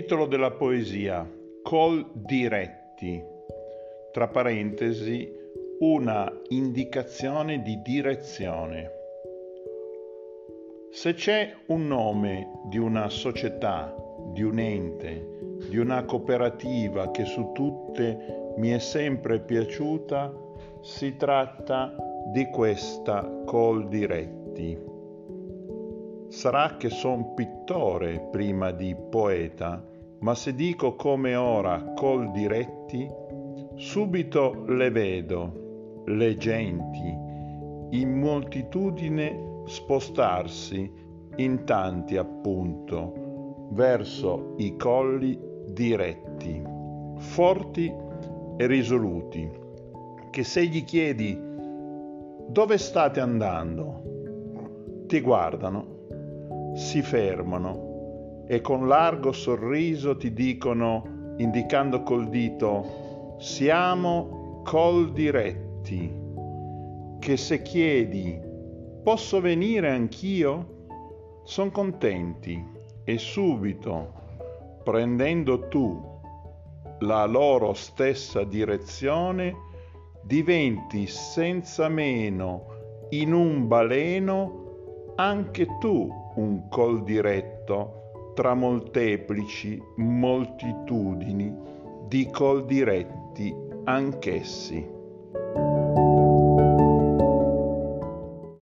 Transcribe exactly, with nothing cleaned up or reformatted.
titolo della poesia, Coldiretti, tra parentesi, una indicazione di direzione. Se c'è un nome di una società, di un ente, di una cooperativa che su tutte mi è sempre piaciuta, si tratta di questa Coldiretti. Sarà che son pittore prima di poeta, ma se dico come ora Coldiretti, subito le vedo, le genti, in moltitudine spostarsi, in tanti appunto, verso i colli diretti, forti e risoluti, che se gli chiedi dove state andando, ti guardano, si fermano e con largo sorriso ti dicono, indicando col dito, siamo Coldiretti, che se chiedi posso venire anch'io? Son contenti e subito, prendendo tu la loro stessa direzione, diventi senza meno in un baleno anche tu un coldiretto tra molteplici moltitudini di coldiretti anch'essi.